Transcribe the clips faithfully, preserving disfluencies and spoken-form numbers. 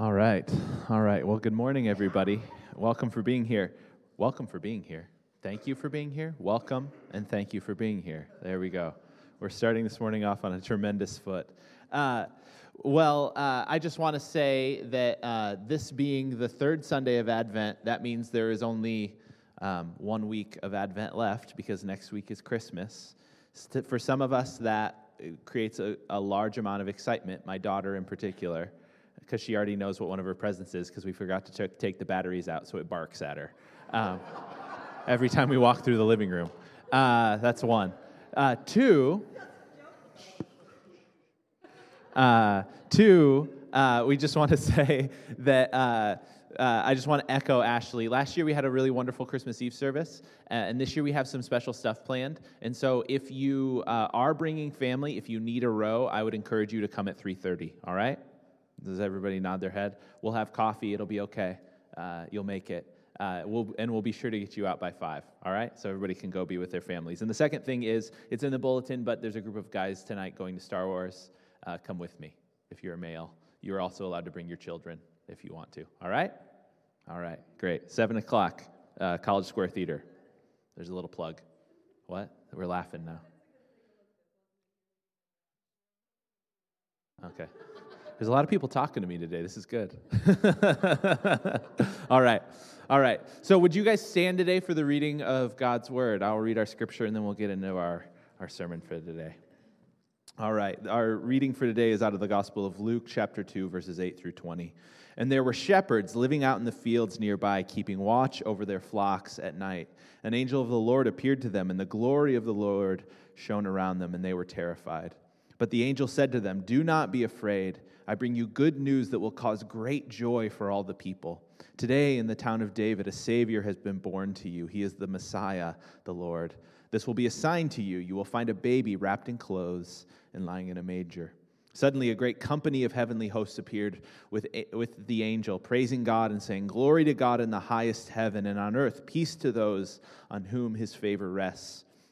All right. All right. Well, good morning, everybody. Welcome for being here. Welcome for being here. Thank you for being here. Welcome, and thank you for being here. There we go. We're starting this morning off on a tremendous foot. Uh, well, uh, I just want to say that uh, this being the third Sunday of Advent, that means there is only um, one week of Advent left because next week is Christmas. For some of us, that creates a, a large amount of excitement, my daughter in particular, because she already knows what one of her presents is because we forgot to t- take the batteries out, so it barks at her um, every time we walk through the living room. Uh, that's one. Uh, two, uh, two uh, we just want to say that uh, uh, I just want to echo Ashley. Last year we had a really wonderful Christmas Eve service, uh, and this year we have some special stuff planned. And so if you uh, are bringing family, if you need a row, I would encourage you to come at three thirty, all right? Does everybody nod their head? We'll have coffee. It'll be okay. Uh, you'll make it. Uh, we'll, and we'll be sure to get you out by five, all right? So everybody can go be with their families. And the second thing is, it's in the bulletin, but there's a group of guys tonight going to Star Wars. Uh, come with me if you're a male. You're also allowed to bring your children if you want to, all right? All right, great. Seven o'clock, uh, College Square Theater. There's a little plug. What? We're laughing now. Okay. There's a lot of people talking to me today. This is good. All right. All right. So would you guys stand today for the reading of God's word? I'll read our scripture, and then we'll get into our, our sermon for today. All right. Our reading for today is out of the Gospel of Luke, chapter two, verses eight through twenty. And there were shepherds living out in the fields nearby, keeping watch over their flocks at night. An angel of the Lord appeared to them, and the glory of the Lord shone around them, and they were terrified. But the angel said to them, "Do not be afraid. I bring you good news that will cause great joy for all the people. Today in the town of David, a Savior has been born to you. He is the Messiah, the Lord. This will be a sign to you. You will find a baby wrapped in clothes and lying in a manger." Suddenly a great company of heavenly hosts appeared with, with the angel, praising God and saying, "Glory to God in the highest heaven, and on earth peace to those on whom his favor rests."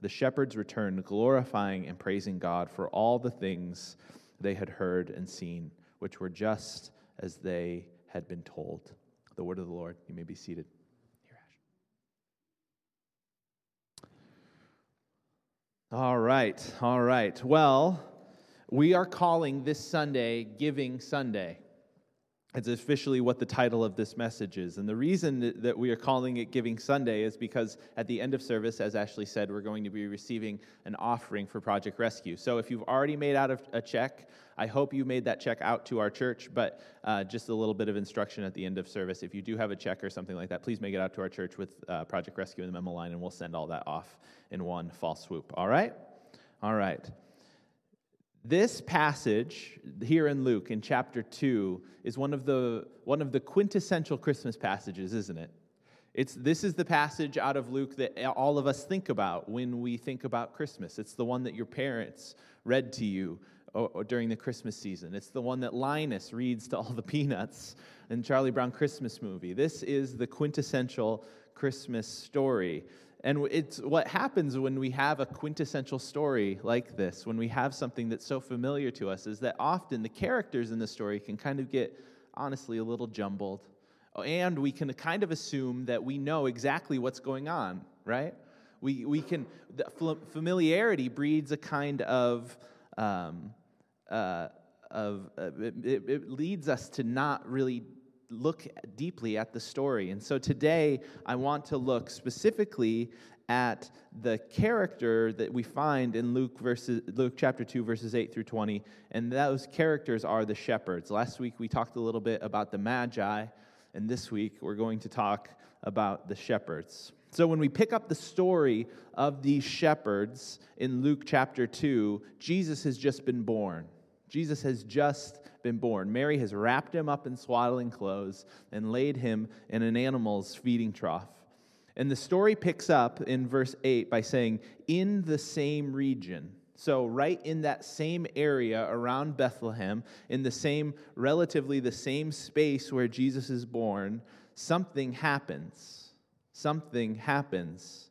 The shepherds returned, glorifying and praising God for all the things they had heard and seen, which were just as they had been told. The word of the Lord. You may be seated. Here, Ash. All right, all right. Well, we are calling this Sunday Giving Sunday. It's officially what the title of this message is. And the reason that we are calling it Giving Sunday is because at the end of service, as Ashley said, we're going to be receiving an offering for Project Rescue. So if you've already made out a check, I hope you made that check out to our church, but uh, just a little bit of instruction at the end of service. If you do have a check or something like that, please make it out to our church with uh, Project Rescue in the memo line, and we'll send all that off in one fall swoop. All right? All right. This passage here in Luke in chapter two is one of the one of the quintessential Christmas passages, isn't it? It's this is the passage out of Luke that all of us think about when we think about Christmas. It's the one that your parents read to you or, or during the Christmas season. It's the one that Linus reads to all the Peanuts in Charlie Brown Christmas movie. This is the quintessential Christmas story. And it's what happens when we have a quintessential story like this, when we have something that's so familiar to us, is that often the characters in the story can kind of get, honestly, a little jumbled. And we can kind of assume that we know exactly what's going on, right? We we can, familiarity breeds a kind of, um, uh, of uh, it, it leads us to not really look deeply at the story. And so today I want to look specifically at the character that we find in Luke verses, Luke chapter two, verses eight through twenty, and those characters are the shepherds. Last week we talked a little bit about the Magi, and this week we're going to talk about the shepherds. So when we pick up the story of these shepherds in Luke chapter two, Jesus has just been born. Jesus has just been born. Mary has wrapped him up in swaddling clothes and laid him in an animal's feeding trough. And the story picks up in verse eight by saying, in the same region. So right in that same area around Bethlehem, in the same, relatively the same space where Jesus is born, something happens. Something happens.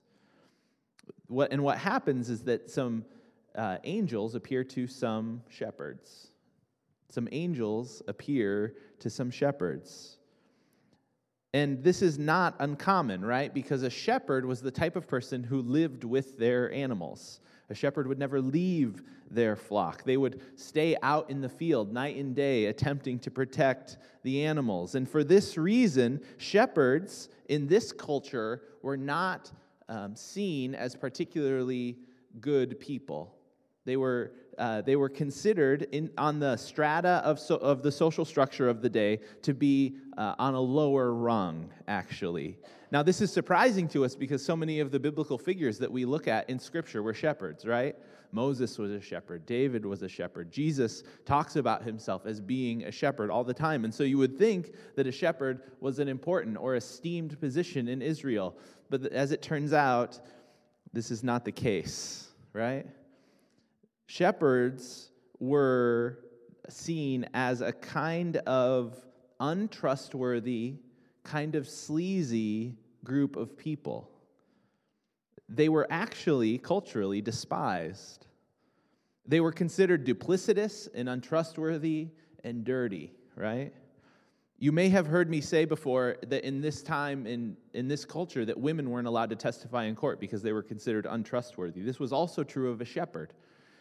What and what happens is that some uh, angels appear to some shepherds. Some angels appear to some shepherds. And this is not uncommon, right? Because a shepherd was the type of person who lived with their animals. A shepherd would never leave their flock. They would stay out in the field night and day attempting to protect the animals. And for this reason, shepherds in this culture were not um, seen as particularly good people. They were uh, they were considered in, on the strata of so, of the social structure of the day to be uh, on a lower rung, actually. Now, this is surprising to us because so many of the biblical figures that we look at in Scripture were shepherds, right? Moses was a shepherd. David was a shepherd. Jesus talks about himself as being a shepherd all the time. And so you would think that a shepherd was an important or esteemed position in Israel. But as it turns out, this is not the case, right? Shepherds were seen as a kind of untrustworthy, kind of sleazy group of people. They were actually culturally despised. They were considered duplicitous and untrustworthy and dirty, right? You may have heard me say before that in this time, in, in this culture, that women weren't allowed to testify in court because they were considered untrustworthy. This was also true of a shepherd.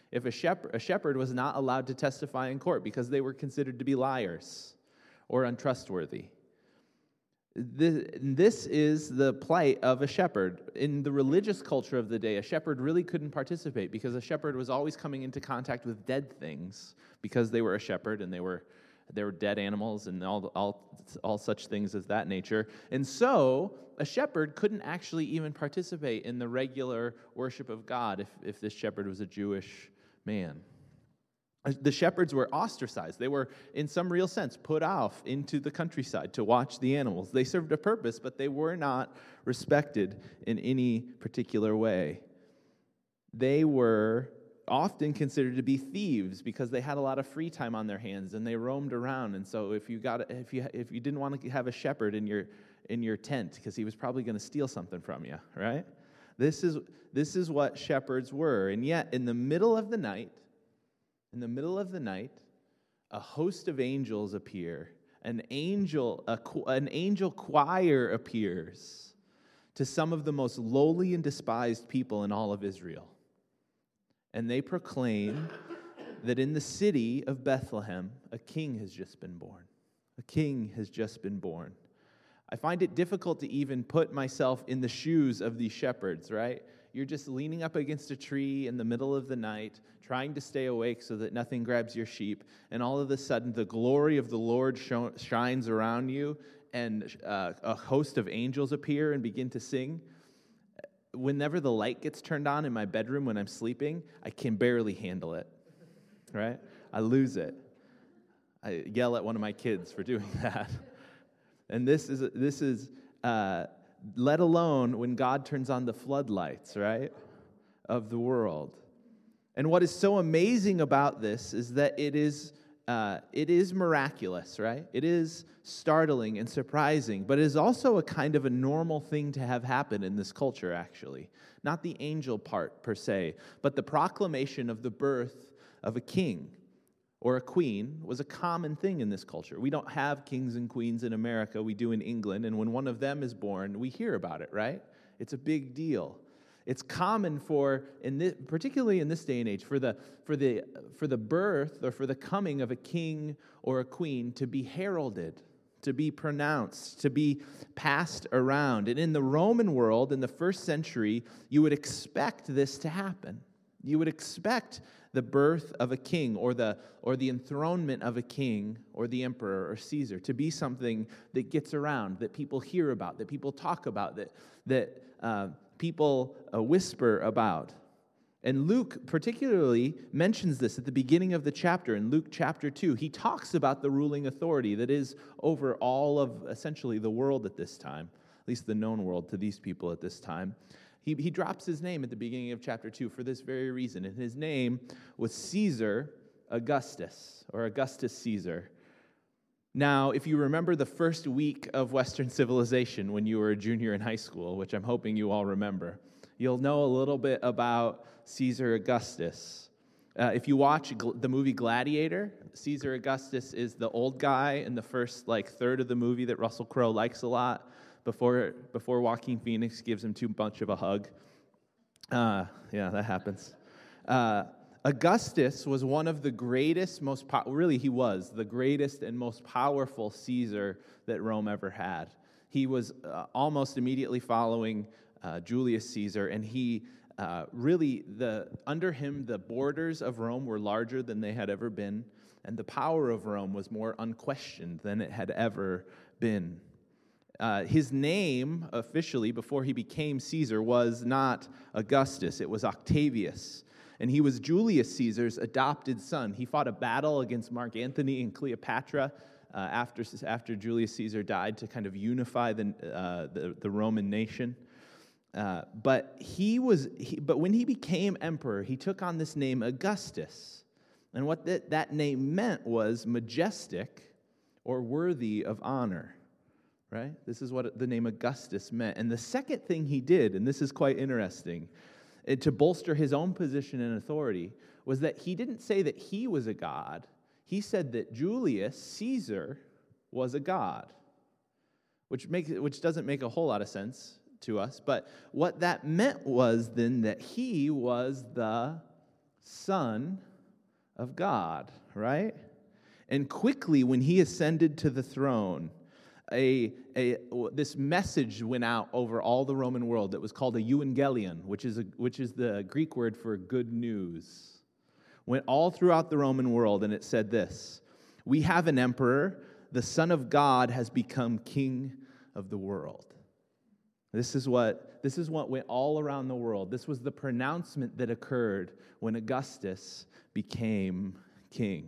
If a shepherd, a shepherd was not allowed to testify in court because they were considered to be liars or untrustworthy. This is the plight of a shepherd. In the religious culture of the day, a shepherd really couldn't participate because a shepherd was always coming into contact with dead things because they were a shepherd and they were they were dead animals and all all all such things of that nature. And so a shepherd couldn't actually even participate in the regular worship of God if, if this shepherd was a Jewish man. The shepherds were ostracized. They were, in some real sense, put off into the countryside to watch the animals. They served a purpose, but they were not respected in any particular way. They were often considered to be thieves because they had a lot of free time on their hands and they roamed around. And so, if you got, if you if you didn't want to have a shepherd in your in your tent because he was probably going to steal something from you, right? This is this is what shepherds were. And yet, in the middle of the night. In the middle of the night, a host of angels appear. An angel, a, an angel choir appears to some of the most lowly and despised people in all of Israel. And they proclaim that in the city of Bethlehem, a king has just been born. A king has just been born. I find it difficult to even put myself in the shoes of these shepherds, right? You're just leaning up against a tree in the middle of the night, trying to stay awake so that nothing grabs your sheep, and all of a sudden the glory of the Lord shines around you, and uh, a host of angels appear and begin to sing. Whenever the light gets turned on in my bedroom when I'm sleeping, I can barely handle it, right? I lose it. I yell at one of my kids for doing that. And this is... this is uh, let alone when God turns on the floodlights, right, of the world. And what is so amazing about this is that it is uh, it is miraculous, right? It is startling and surprising, but it is also a kind of a normal thing to have happen in this culture, actually. Not the angel part, per se, but the proclamation of the birth of a king or a queen was a common thing in this culture. We don't have kings and queens in America. We do in England. And when one of them is born, we hear about it, right? It's a big deal. It's common for, in this, particularly in this day and age, for the for the, for the birth or for the coming of a king or a queen to be heralded, to be pronounced, to be passed around. And in the Roman world, in the first century, you would expect this to happen. You would expect the birth of a king or the or the enthronement of a king or the emperor or Caesar to be something that gets around, that people hear about, that people talk about, that, that uh, people uh, whisper about. And Luke particularly mentions this at the beginning of the chapter. In Luke chapter two, he talks about the ruling authority that is over all of essentially the world at this time, at least the known world to these people at this time. He, he drops his name at the beginning of chapter two for this very reason. And his name was Caesar Augustus, or Augustus Caesar. Now, if you remember the first week of Western civilization when you were a junior in high school, which I'm hoping you all remember, you'll know a little bit about Caesar Augustus. Uh, if you watch gl- the movie Gladiator, Caesar Augustus is the old guy in the first like third of the movie that Russell Crowe likes a lot before before Joaquin Phoenix gives him too much of a hug. Uh, yeah, that happens. Uh, Augustus was one of the greatest, most po- really he was the greatest and most powerful Caesar that Rome ever had. He was uh, almost immediately following Uh, Julius Caesar, and he uh, really, the under him, the borders of Rome were larger than they had ever been, and the power of Rome was more unquestioned than it had ever been. Uh, his name, officially, before he became Caesar, was not Augustus, it was Octavius, and he was Julius Caesar's adopted son. He fought a battle against Mark Antony and Cleopatra uh, after, after Julius Caesar died to kind of unify the, uh, the, the Roman nation. Uh, but he was, he, but when he became emperor, he took on this name Augustus, and what that, that name meant was majestic, or worthy of honor, right? This is what the name Augustus meant. And the second thing he did, and this is quite interesting, it, to bolster his own position and authority, was that he didn't say that he was a god. He said that Julius Caesar was a god, which makes which doesn't make a whole lot of sense to us, but what that meant was then that he was the Son of God, right? And quickly, when he ascended to the throne, a, a this message went out over all the Roman world that was called a euangelion, which is a, which is the Greek word for good news. Went all throughout the Roman world, and it said this: "We have an emperor. The Son of God has become King of the world." This is what this is what went all around the world. This was the pronouncement that occurred when Augustus became king.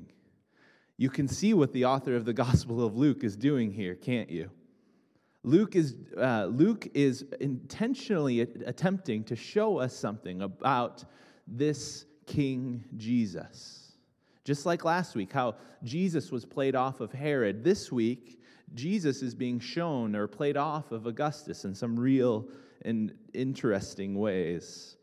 You can see what the author of the Gospel of Luke is doing here, can't you? Luke is uh, Luke is intentionally attempting to show us something about this King Jesus. Just like last week, how Jesus was played off of Herod, this week Jesus is being shown or played off of Augustus in some real and interesting ways.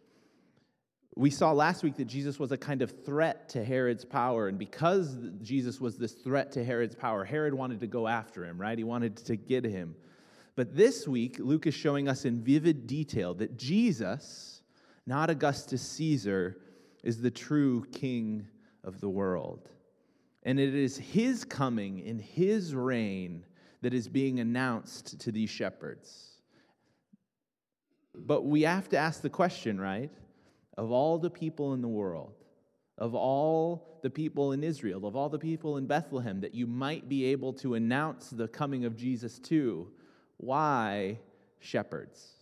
We saw last week that Jesus was a kind of threat to Herod's power, and because Jesus was this threat to Herod's power, Herod wanted to go after him, right? He wanted to get him. But this week, Luke is showing us in vivid detail that Jesus, not Augustus Caesar, is the true king of the world. And it is his coming in his reign that is being announced to these shepherds. But we have to ask the question, right? Of all the people in the world, of all the people in Israel, of all the people in Bethlehem that you might be able to announce the coming of Jesus to, why shepherds?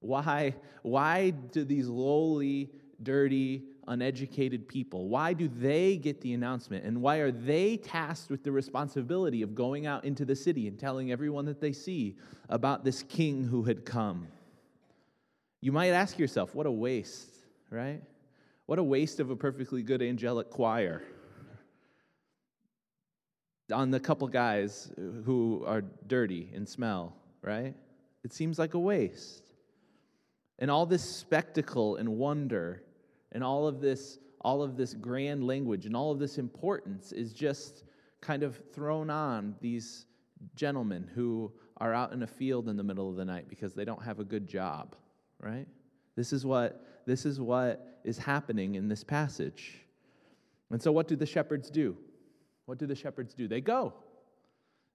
Why, why do these lowly, dirty, uneducated people, why do they get the announcement, and why are they tasked with the responsibility of going out into the city and telling everyone that they see about this king who had come? You might ask yourself, what a waste, right? What a waste of a perfectly good angelic choir on the couple guys who are dirty and smell, right? It seems like a waste. And all this spectacle and wonder and all of this all of this grand language and all of this importance is just kind of thrown on these gentlemen who are out in a field in the middle of the night because they don't have a good job, right? This is what this is what is happening in this passage. And so what do the shepherds do? What do the shepherds do? They go.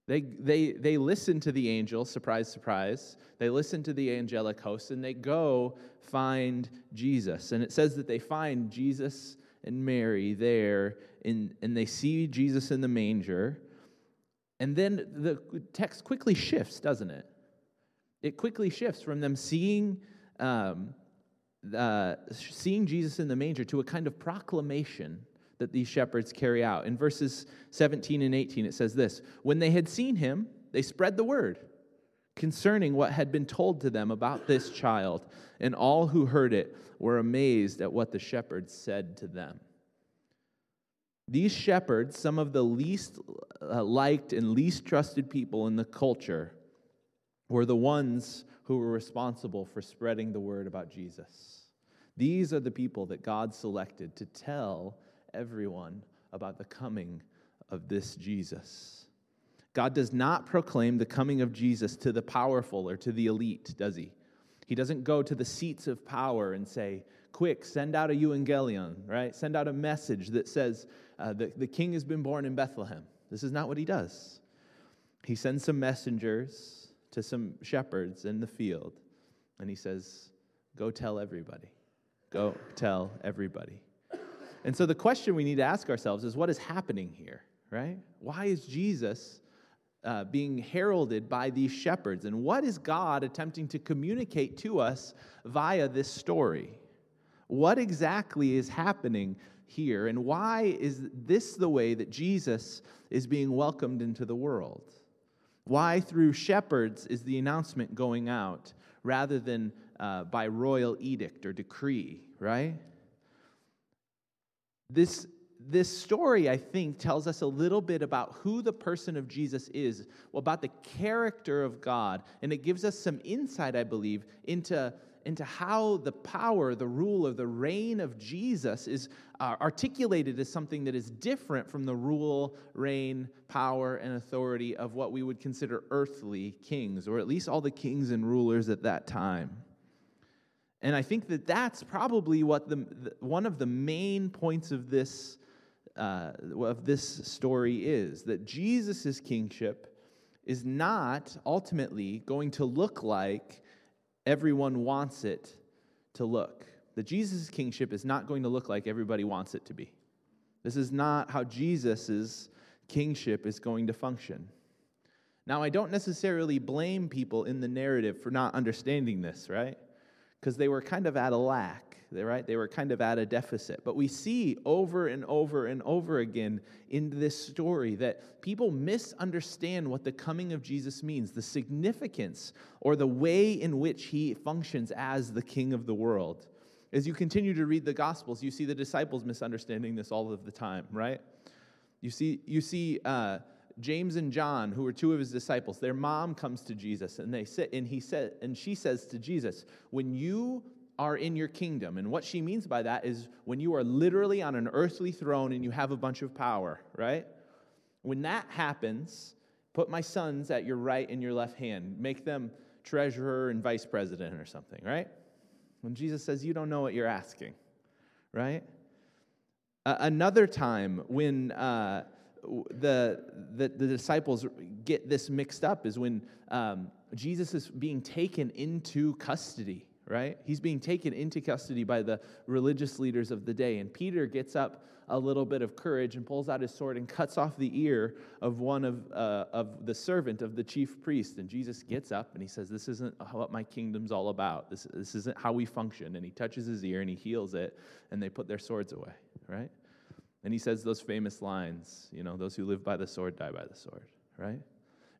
They they they listen to the angel, surprise, surprise. They listen to the angelic host, and they go find Jesus. And it says that they find Jesus and Mary there, and, and they see Jesus in the manger. And then the text quickly shifts, doesn't it? It quickly shifts from them seeing um, uh, seeing Jesus in the manger to a kind of proclamation that these shepherds carry out. In verses seventeen and eighteen, it says this: when they had seen him, they spread the word concerning what had been told to them about this child, and all who heard it were amazed at what the shepherds said to them. These shepherds, some of the least liked and least trusted people in the culture, were the ones who were responsible for spreading the word about Jesus. These are the people that God selected to tell everyone about the coming of this Jesus. God does not proclaim the coming of Jesus to the powerful or to the elite, does he? He doesn't go to the seats of power and say, quick, send out a euangelion, right? Send out a message that says uh, the, the king has been born in Bethlehem. This is not what he does. He sends some messengers to some shepherds in the field, and he says, go tell everybody. Go tell everybody. And so the question we need to ask ourselves is, what is happening here, right? Why is Jesus Uh, being heralded by these shepherds? And what is God attempting to communicate to us via this story? What exactly is happening here, and why is this the way that Jesus is being welcomed into the world? Why through shepherds is the announcement going out rather than uh, by royal edict or decree, right? This This story, I think, tells us a little bit about who the person of Jesus is, about the character of God, and it gives us some insight, I believe, into, into how the power, the rule, or the reign of Jesus is uh, articulated as something that is different from the rule, reign, power, and authority of what we would consider earthly kings, or at least all the kings and rulers at that time. And I think that that's probably what the, the one of the main points of this Uh, of this story is, that Jesus' kingship is not ultimately going to look like everyone wants it to look. That Jesus' kingship is not going to look like everybody wants it to be. This is not how Jesus' kingship is going to function. Now, I don't necessarily blame people in the narrative for not understanding this, right? Because they were kind of at a lack, right? They were kind of at a deficit. But we see over and over and over again in this story that people misunderstand what the coming of Jesus means, the significance or the way in which he functions as the king of the world. As you continue to read the Gospels, you see the disciples misunderstanding this all of the time, right? You see, you see uh, James and John, who were two of his disciples, their mom comes to Jesus, and they sit, and he said, and she says to Jesus, "When you are in your kingdom," and what she means by that is when you are literally on an earthly throne and you have a bunch of power, right? "When that happens, put my sons at your right and your left hand, make them treasurer and vice president," or something, right? When Jesus says, "You don't know what you're asking," right? Uh, another time when uh, The, the the disciples get this mixed up is when um, Jesus is being taken into custody, right? He's being taken into custody by the religious leaders of the day. And Peter gets up a little bit of courage and pulls out his sword and cuts off the ear of one of uh, of the servant of the chief priest. And Jesus gets up and he says, "This isn't what my kingdom's all about. This, this isn't how we function." And he touches his ear and he heals it, and they put their swords away, right? And he says those famous lines, you know, "Those who live by the sword die by the sword," right?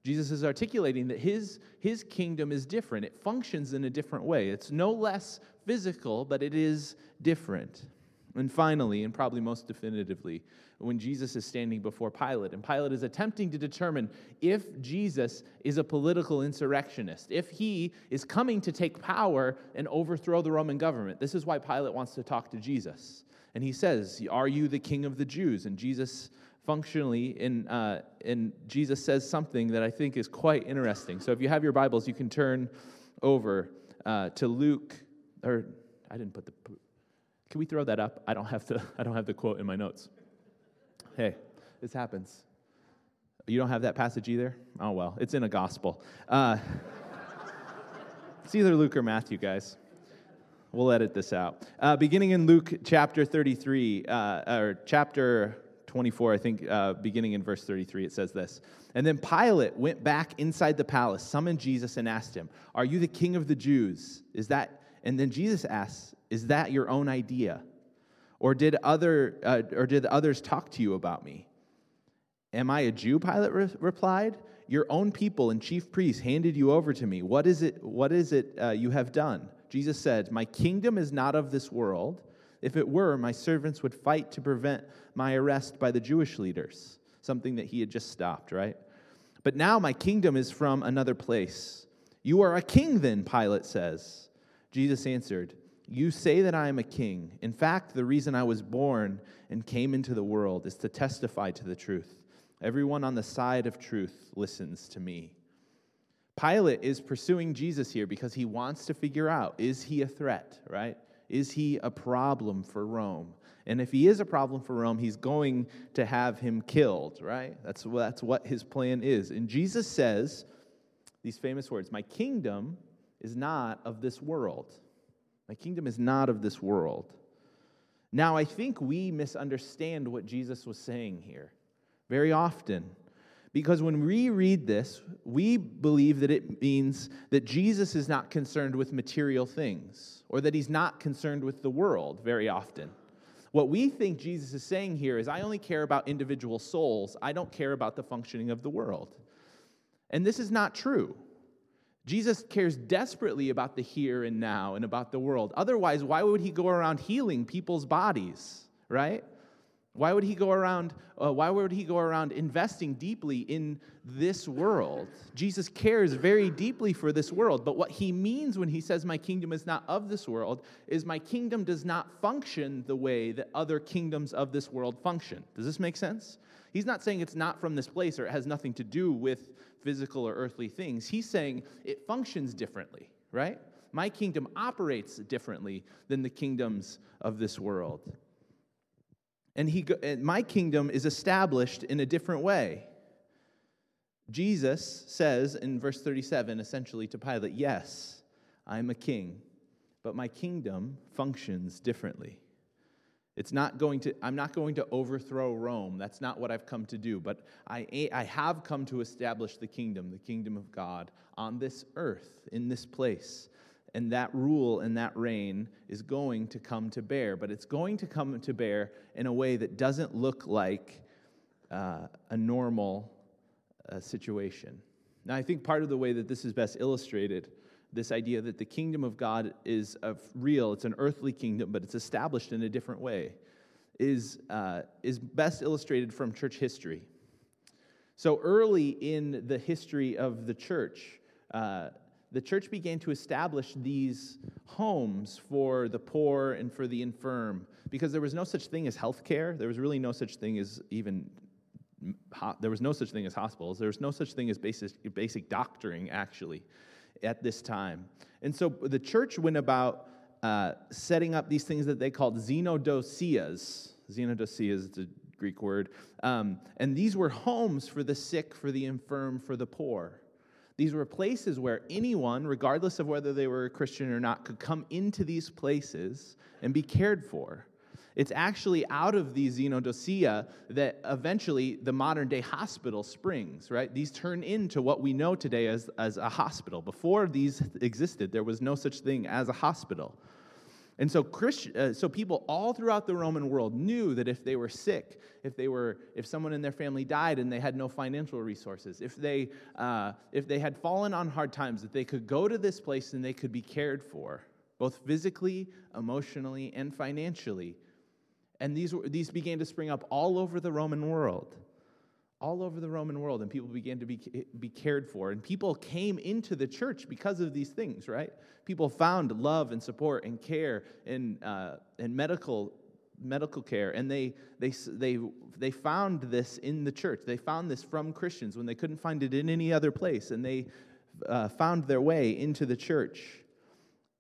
Jesus is articulating that his, his kingdom is different. It functions in a different way. It's no less physical, but it is different. And finally, and probably most definitively, when Jesus is standing before Pilate, and Pilate is attempting to determine if Jesus is a political insurrectionist, if he is coming to take power and overthrow the Roman government. This is why Pilate wants to talk to Jesus. And he says, "Are you the king of the Jews?" And Jesus functionally, and, uh, and Jesus says something that I think is quite interesting. So if you have your Bibles, you can turn over uh, to Luke, or I didn't put the, can we throw that up? I don't have the, I don't have the quote in my notes. Hey, this happens. You don't have that passage either? Oh, well, it's in a gospel. Uh, it's either Luke or Matthew, guys. We'll edit this out. Uh, beginning in Luke chapter thirty-three, uh, or chapter twenty-four, I think, uh, beginning in verse thirty-three, it says this. "And then Pilate went back inside the palace, summoned Jesus, and asked him, 'Are you the king of the Jews?' Is that?" And then Jesus asked, Is that your own idea? Or did other, uh, or did others talk to you about me? Am I a Jew? Pilate re- replied. Your own people and chief priests handed you over to me. What is it? What is it uh, you have done? Jesus said, "My kingdom is not of this world. If it were, my servants would fight to prevent my arrest by the Jewish leaders." Something that he had just stopped, right? But now my kingdom is from another place. You are a king then, Pilate says. Jesus answered, You say that I am a king. In fact, the reason I was born and came into the world is to testify to the truth. Everyone on the side of truth listens to me. Pilate is pursuing Jesus here because he wants to figure out, is he a threat, right? Is he a problem for Rome? And if he is a problem for Rome, he's going to have him killed, right? That's, that's what his plan is. And Jesus says these famous words, My kingdom is not of this world. My kingdom is not of this world. Now, I think we misunderstand what Jesus was saying here very often, because when we read this, we believe that it means that Jesus is not concerned with material things, or that he's not concerned with the world very often. What we think Jesus is saying here is, I only care about individual souls. I don't care about the functioning of the world. And this is not true. Jesus cares desperately about the here and now and about the world. Otherwise, why would he go around healing people's bodies, right? Why would he go around? Uh, why would he go around investing deeply in this world? Jesus cares very deeply for this world, but what he means when he says, "My kingdom is not of this world," is my kingdom does not function the way that other kingdoms of this world function. Does this make sense? He's not saying it's not from this place or it has nothing to do with physical or earthly things. He's saying it functions differently, right? My kingdom operates differently than the kingdoms of this world. And he, and my kingdom is established in a different way. Jesus says in verse thirty-seven, essentially to Pilate, yes, I'm a king, but my kingdom functions differently. It's not going to, I'm not going to overthrow Rome. That's not what I've come to do, but I, I have come to establish the kingdom, the kingdom of God on this earth, in this place. And that rule and that reign is going to come to bear, but it's going to come to bear in a way that doesn't look like uh, a normal uh, situation. Now, I think part of the way that this is best illustrated, this idea that the kingdom of God is a real, it's an earthly kingdom, but it's established in a different way, is uh, is best illustrated from church history. So early in the history of the church, uh, the church began to establish these homes for the poor and for the infirm, because there was no such thing as healthcare. There was really no such thing as even, there was no such thing as hospitals. There was no such thing as basic, basic doctoring, actually, at this time. And so the church went about uh, setting up these things that they called xenodosias. Xenodosias is the Greek word. Um, and these were homes for the sick, for the infirm, for the poor. These were places where anyone, regardless of whether they were a Christian or not, could come into these places and be cared for. It's actually out of these xenodosia that eventually the modern-day hospital springs, right? These turn into what we know today as, as a hospital. Before these existed, there was no such thing as a hospital. And so Christ, uh, so people all throughout the Roman world knew that if they were sick, if they were, if someone in their family died and they had no financial resources, if they, uh, if they had fallen on hard times, that they could go to this place and they could be cared for, both physically, emotionally, and financially. And these were, these began to spring up all over the Roman world, all over the Roman world, and people began to be be cared for. And people came into the church because of these things, right? People found love and support and care and uh, and medical medical care, and they they they they found this in the church. They found this from Christians when they couldn't find it in any other place, and they uh, found their way into the church.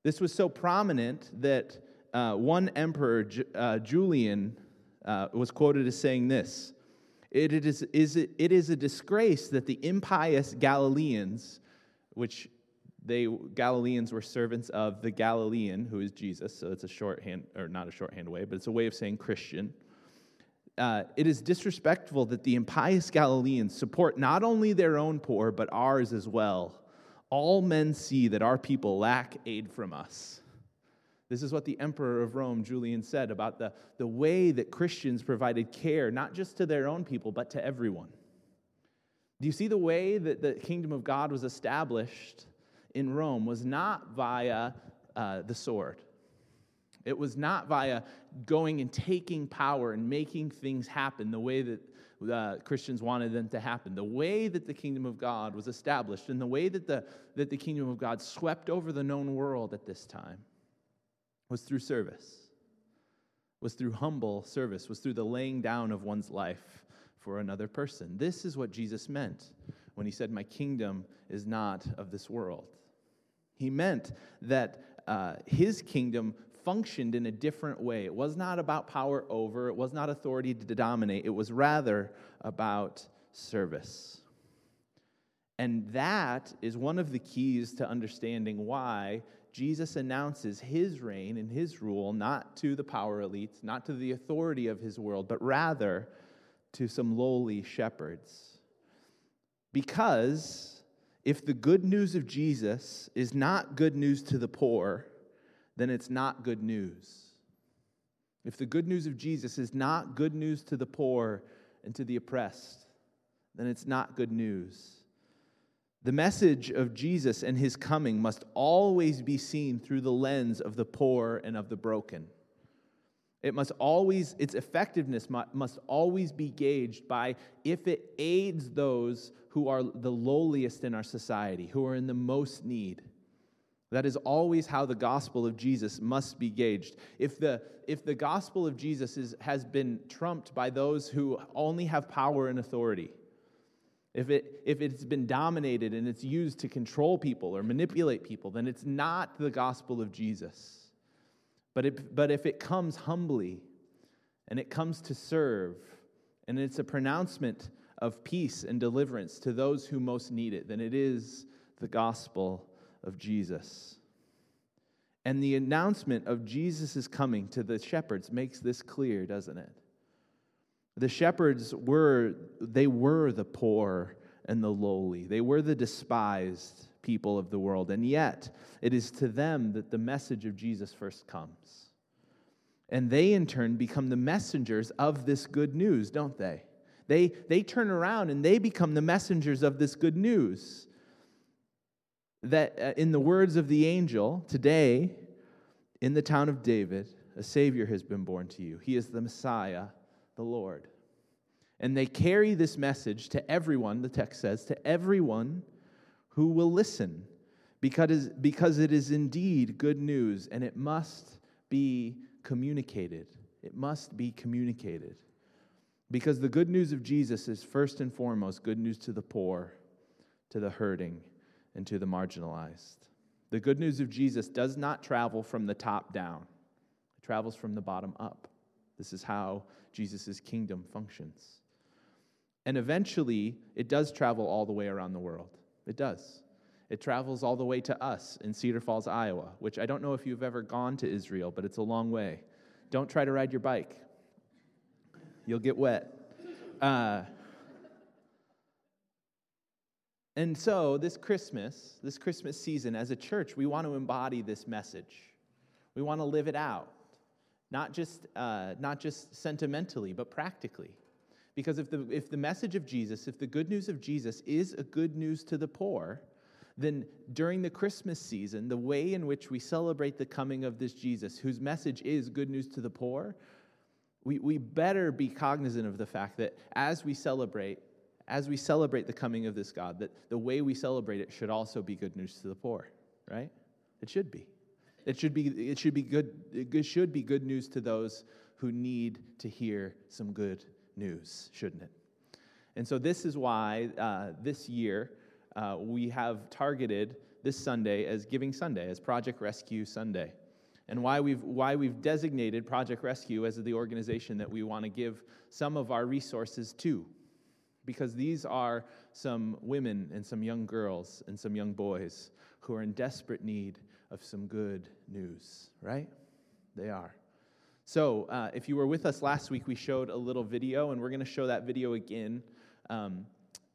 This was so prominent that uh, one emperor, J- uh, Julian, uh, was quoted as saying this. It is, is it, it is a disgrace that the impious Galileans, which they Galileans were servants of the Galilean, who is Jesus, so it's a shorthand, or not a shorthand way, but it's a way of saying Christian. Uh, it is disrespectful that the impious Galileans support not only their own poor, but ours as well. All men see that our people lack aid from us. This is what the emperor of Rome, Julian, said about the, the way that Christians provided care, not just to their own people, but to everyone. Do you see the way that the kingdom of God was established in Rome was not via uh, the sword. It was not via going and taking power and making things happen the way that uh, Christians wanted them to happen. The way that the kingdom of God was established and the way that the, that the kingdom of God swept over the known world at this time was through service, was through humble service, was through the laying down of one's life for another person. This is what Jesus meant when he said, "My kingdom is not of this world." He meant that uh, his kingdom functioned in a different way. It was not about power over. It was not authority to dominate. It was rather about service. And that is one of the keys to understanding why Jesus announces his reign and his rule, not to the power elites, not to the authority of his world, but rather to some lowly shepherds. Because if the good news of Jesus is not good news to the poor, then it's not good news. If the good news of Jesus is not good news to the poor and to the oppressed, then it's not good news. The message of Jesus and his coming must always be seen through the lens of the poor and of the broken. It must always, its effectiveness must always be gauged by if it aids those who are the lowliest in our society, who are in the most need. That is always how the gospel of Jesus must be gauged. If the if the gospel of Jesus is, has been trumped by those who only have power and authority, If it, if it's been dominated and it's used to control people or manipulate people, then it's not the gospel of Jesus. But it, but if it comes humbly and it comes to serve and it's a pronouncement of peace and deliverance to those who most need it, then it is the gospel of Jesus. And the announcement of Jesus' coming to the shepherds makes this clear, doesn't it? The shepherds were, they were the poor and the lowly. They were the despised people of the world. And yet, it is to them that the message of Jesus first comes. And they, in turn, become the messengers of this good news, don't they? They, they turn around and they become the messengers of this good news. That, uh, in the words of the angel, today, in the town of David, a Savior has been born to you. He is the Messiah, the Lord. And they carry this message to everyone, the text says, to everyone who will listen, because, because it is indeed good news, and it must be communicated. It must be communicated. Because the good news of Jesus is first and foremost good news to the poor, to the hurting, and to the marginalized. The good news of Jesus does not travel from the top down. It travels from the bottom up. This is how Jesus' kingdom functions. And eventually, it does travel all the way around the world. It does. It travels all the way to us in Cedar Falls, Iowa, which I don't know if you've ever gone to Israel, but it's a long way. Don't try to ride your bike. You'll get wet. Uh, and so this Christmas, this Christmas season, as a church, we want to embody this message. We want to live it out. Not just uh, not just sentimentally, but practically. Because if the if the message of Jesus, if the good news of Jesus is a good news to the poor, then during the Christmas season, the way in which we celebrate the coming of this Jesus, whose message is good news to the poor, we, we better be cognizant of the fact that as we celebrate, as we celebrate the coming of this God, that the way we celebrate it should also be good news to the poor, right? It should be. It should be it should be good it should be good news to those who need to hear some good news, shouldn't it? And so this is why uh, this year uh, we have targeted this Sunday as Giving Sunday, as Project Rescue Sunday, and why we've why we've designated Project Rescue as the organization that we want to give some of our resources to, because these are some women and some young girls and some young boys who are in desperate need of some good news, right? They are. So uh, if you were with us last week, we showed a little video, and we're going to show that video again. Um,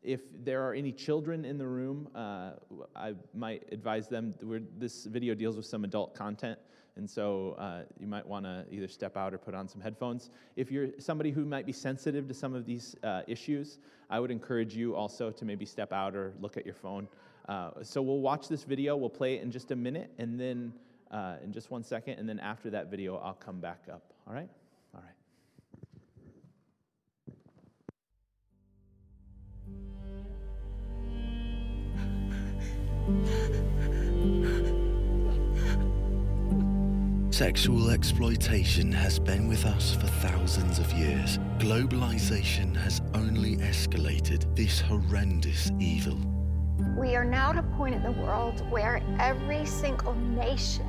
if there are any children in the room, uh, I might advise them, we're, this video deals with some adult content, And so uh, you might want to either step out or put on some headphones. If you're somebody who might be sensitive to some of these uh, issues, I would encourage you also to maybe step out or look at your phone. Uh, so we'll watch this video. We'll play it in just a minute, and then uh, in just one second. And then after that video, I'll come back up. All right? All right. Sexual exploitation has been with us for thousands of years. Globalization has only escalated this horrendous evil. We are now at a point in the world where every single nation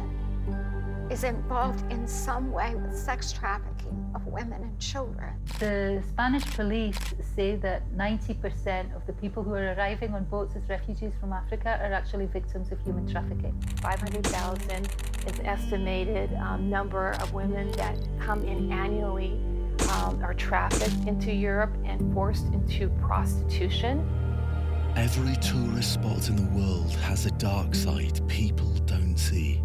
is involved in some way with sex trafficking of women and children. The Spanish police say that ninety percent of the people who are arriving on boats as refugees from Africa are actually victims of human trafficking. five hundred thousand is the estimated um, number of women that come in annually, um, are trafficked into Europe and forced into prostitution. Every tourist spot in the world has a dark side people don't see.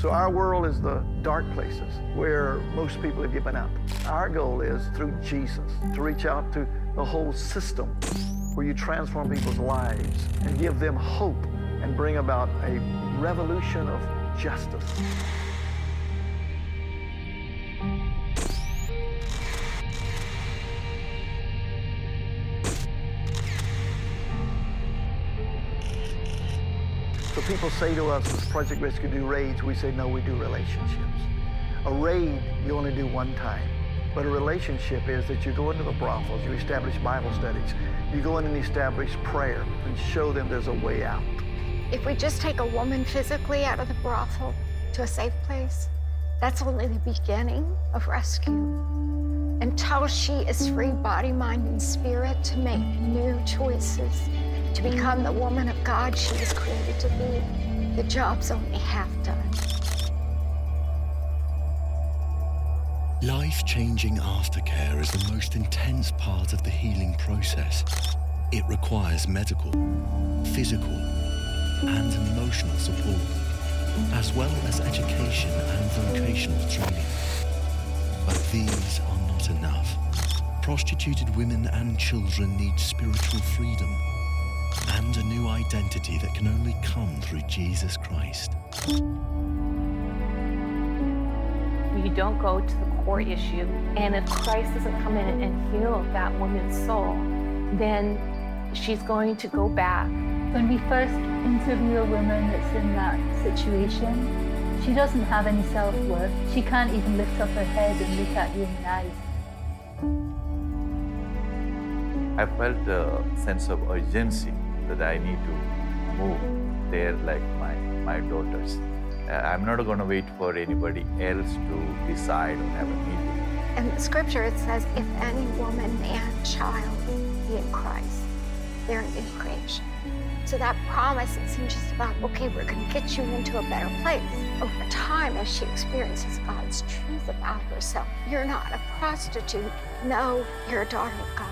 So our world is the dark places where most people have given up. Our goal is, through Jesus, to reach out to the whole system where you transform people's lives and give them hope and bring about a revolution of justice. People say to us, does Project Rescue do raids? We say, no, we do relationships. A raid, you only do one time. But a relationship is that you go into the brothels, you establish Bible studies, you go in and establish prayer and show them there's a way out. If we just take a woman physically out of the brothel to a safe place, that's only the beginning of rescue. Until she is free, body, mind, and spirit, to make new choices, to become the woman of God she was created to be, the job's only half done. Life-changing aftercare is the most intense part of the healing process. It requires medical, physical, and emotional support, as well as education and vocational training. But these are not enough. Prostituted women and children need spiritual freedom and a new identity that can only come through Jesus Christ. You don't go to the core issue, and if Christ doesn't come in and heal that woman's soul, then she's going to go back. When we first interview a woman that's in that situation, she doesn't have any self-worth. She can't even lift up her head and look at you in the eyes. I felt a sense of urgency that I need to move there like my, my daughters. I'm not going to wait for anybody else to decide or have a meeting. In the scripture it says, if any woman, man, child be in Christ, they're a new creation. So that promise, it seems just about, okay, we're going to get you into a better place. Over time, as she experiences God's truth about herself, you're not a prostitute. No, you're a daughter of God.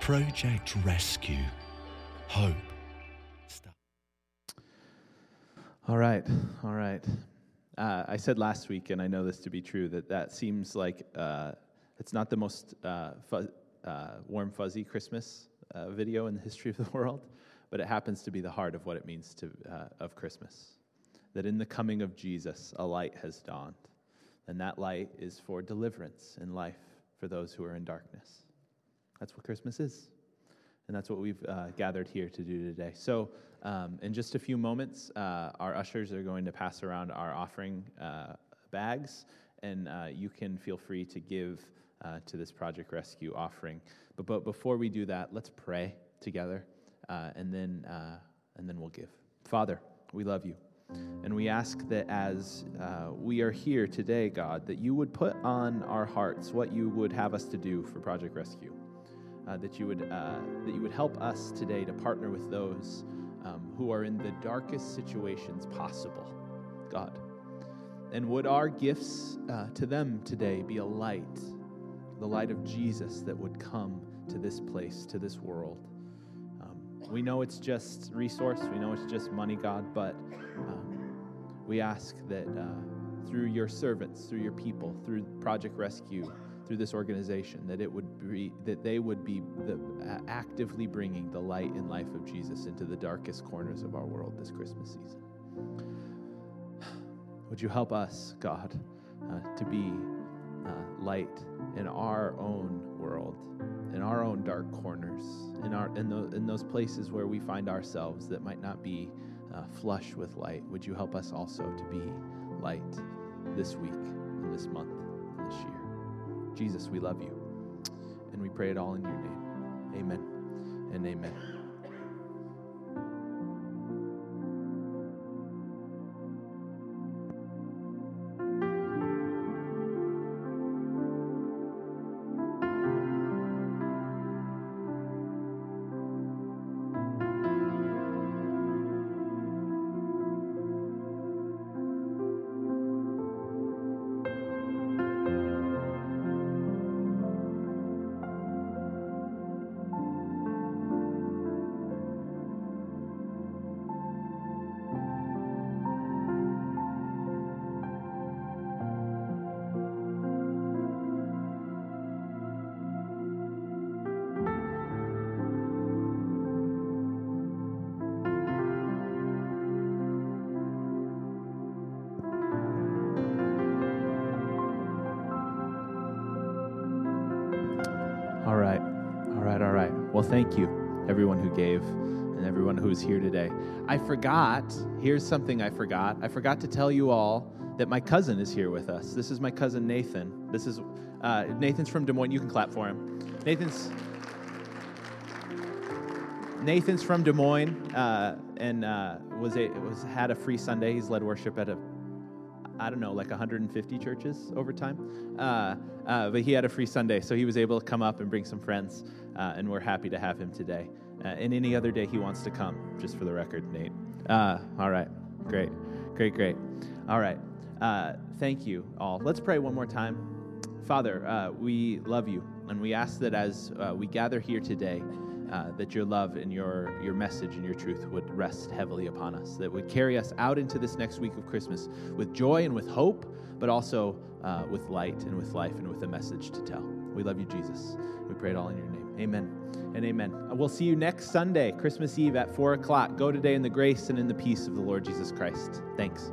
Project Rescue. Hope. Stop. All right, all right. Uh, I said last week, and I know this to be true, that that seems like uh, it's not the most uh, fu- uh, warm, fuzzy Christmas uh, video in the history of the world, but it happens to be the heart of what it means to uh, of Christmas. That in the coming of Jesus, a light has dawned, and that light is for deliverance and life for those who are in darkness. That's what Christmas is, and that's what we've uh, gathered here to do today. So um, in just a few moments, uh, our ushers are going to pass around our offering uh, bags, and uh, you can feel free to give uh, to this Project Rescue offering. But, but before we do that, let's pray together, uh, and then uh, and then we'll give. Father, we love you, and we ask that as uh, we are here today, God, that you would put on our hearts what you would have us to do for Project Rescue. Uh, that you would uh, that you would help us today to partner with those um, who are in the darkest situations possible, God. And would our gifts uh, to them today be a light, the light of Jesus that would come to this place, to this world. Um, we know it's just resource, we know it's just money, God, but um, we ask that uh, through your servants, through your people, through Project Rescue, through this organization, that it would be that they would be the, uh, actively bringing the light and life of Jesus into the darkest corners of our world this Christmas season. Would you help us, God, uh, to be uh, light in our own world, in our own dark corners, in our in, the, in those places where we find ourselves that might not be uh, flush with light. Would you help us also to be light this week, and this month, and this year? Jesus, we love you, and we pray it all in your name. Amen and amen. Thank you, everyone who gave and everyone who's here today. I forgot, here's something I forgot. I forgot to tell you all that my cousin is here with us. This is my cousin, Nathan. This is, uh, Nathan's from Des Moines. You can clap for him. Nathan's, Nathan's from Des Moines uh, and uh, was a, was had a free Sunday. He's led worship at a I don't know, like one hundred fifty churches over time. Uh, uh, but he had a free Sunday, so he was able to come up and bring some friends, uh, and we're happy to have him today. Uh, and any other day he wants to come, just for the record, Nate. Uh, all right, great, great, great. All right, uh, thank you all. Let's pray one more time. Father, uh, we love you, and we ask that as uh, we gather here today, Uh, that your love and your, your message and your truth would rest heavily upon us, that would carry us out into this next week of Christmas with joy and with hope, but also uh, with light and with life and with a message to tell. We love you, Jesus. We pray it all in your name. Amen and amen. We'll see you next Sunday, Christmas Eve at four o'clock. Go today in the grace and in the peace of the Lord Jesus Christ. Thanks.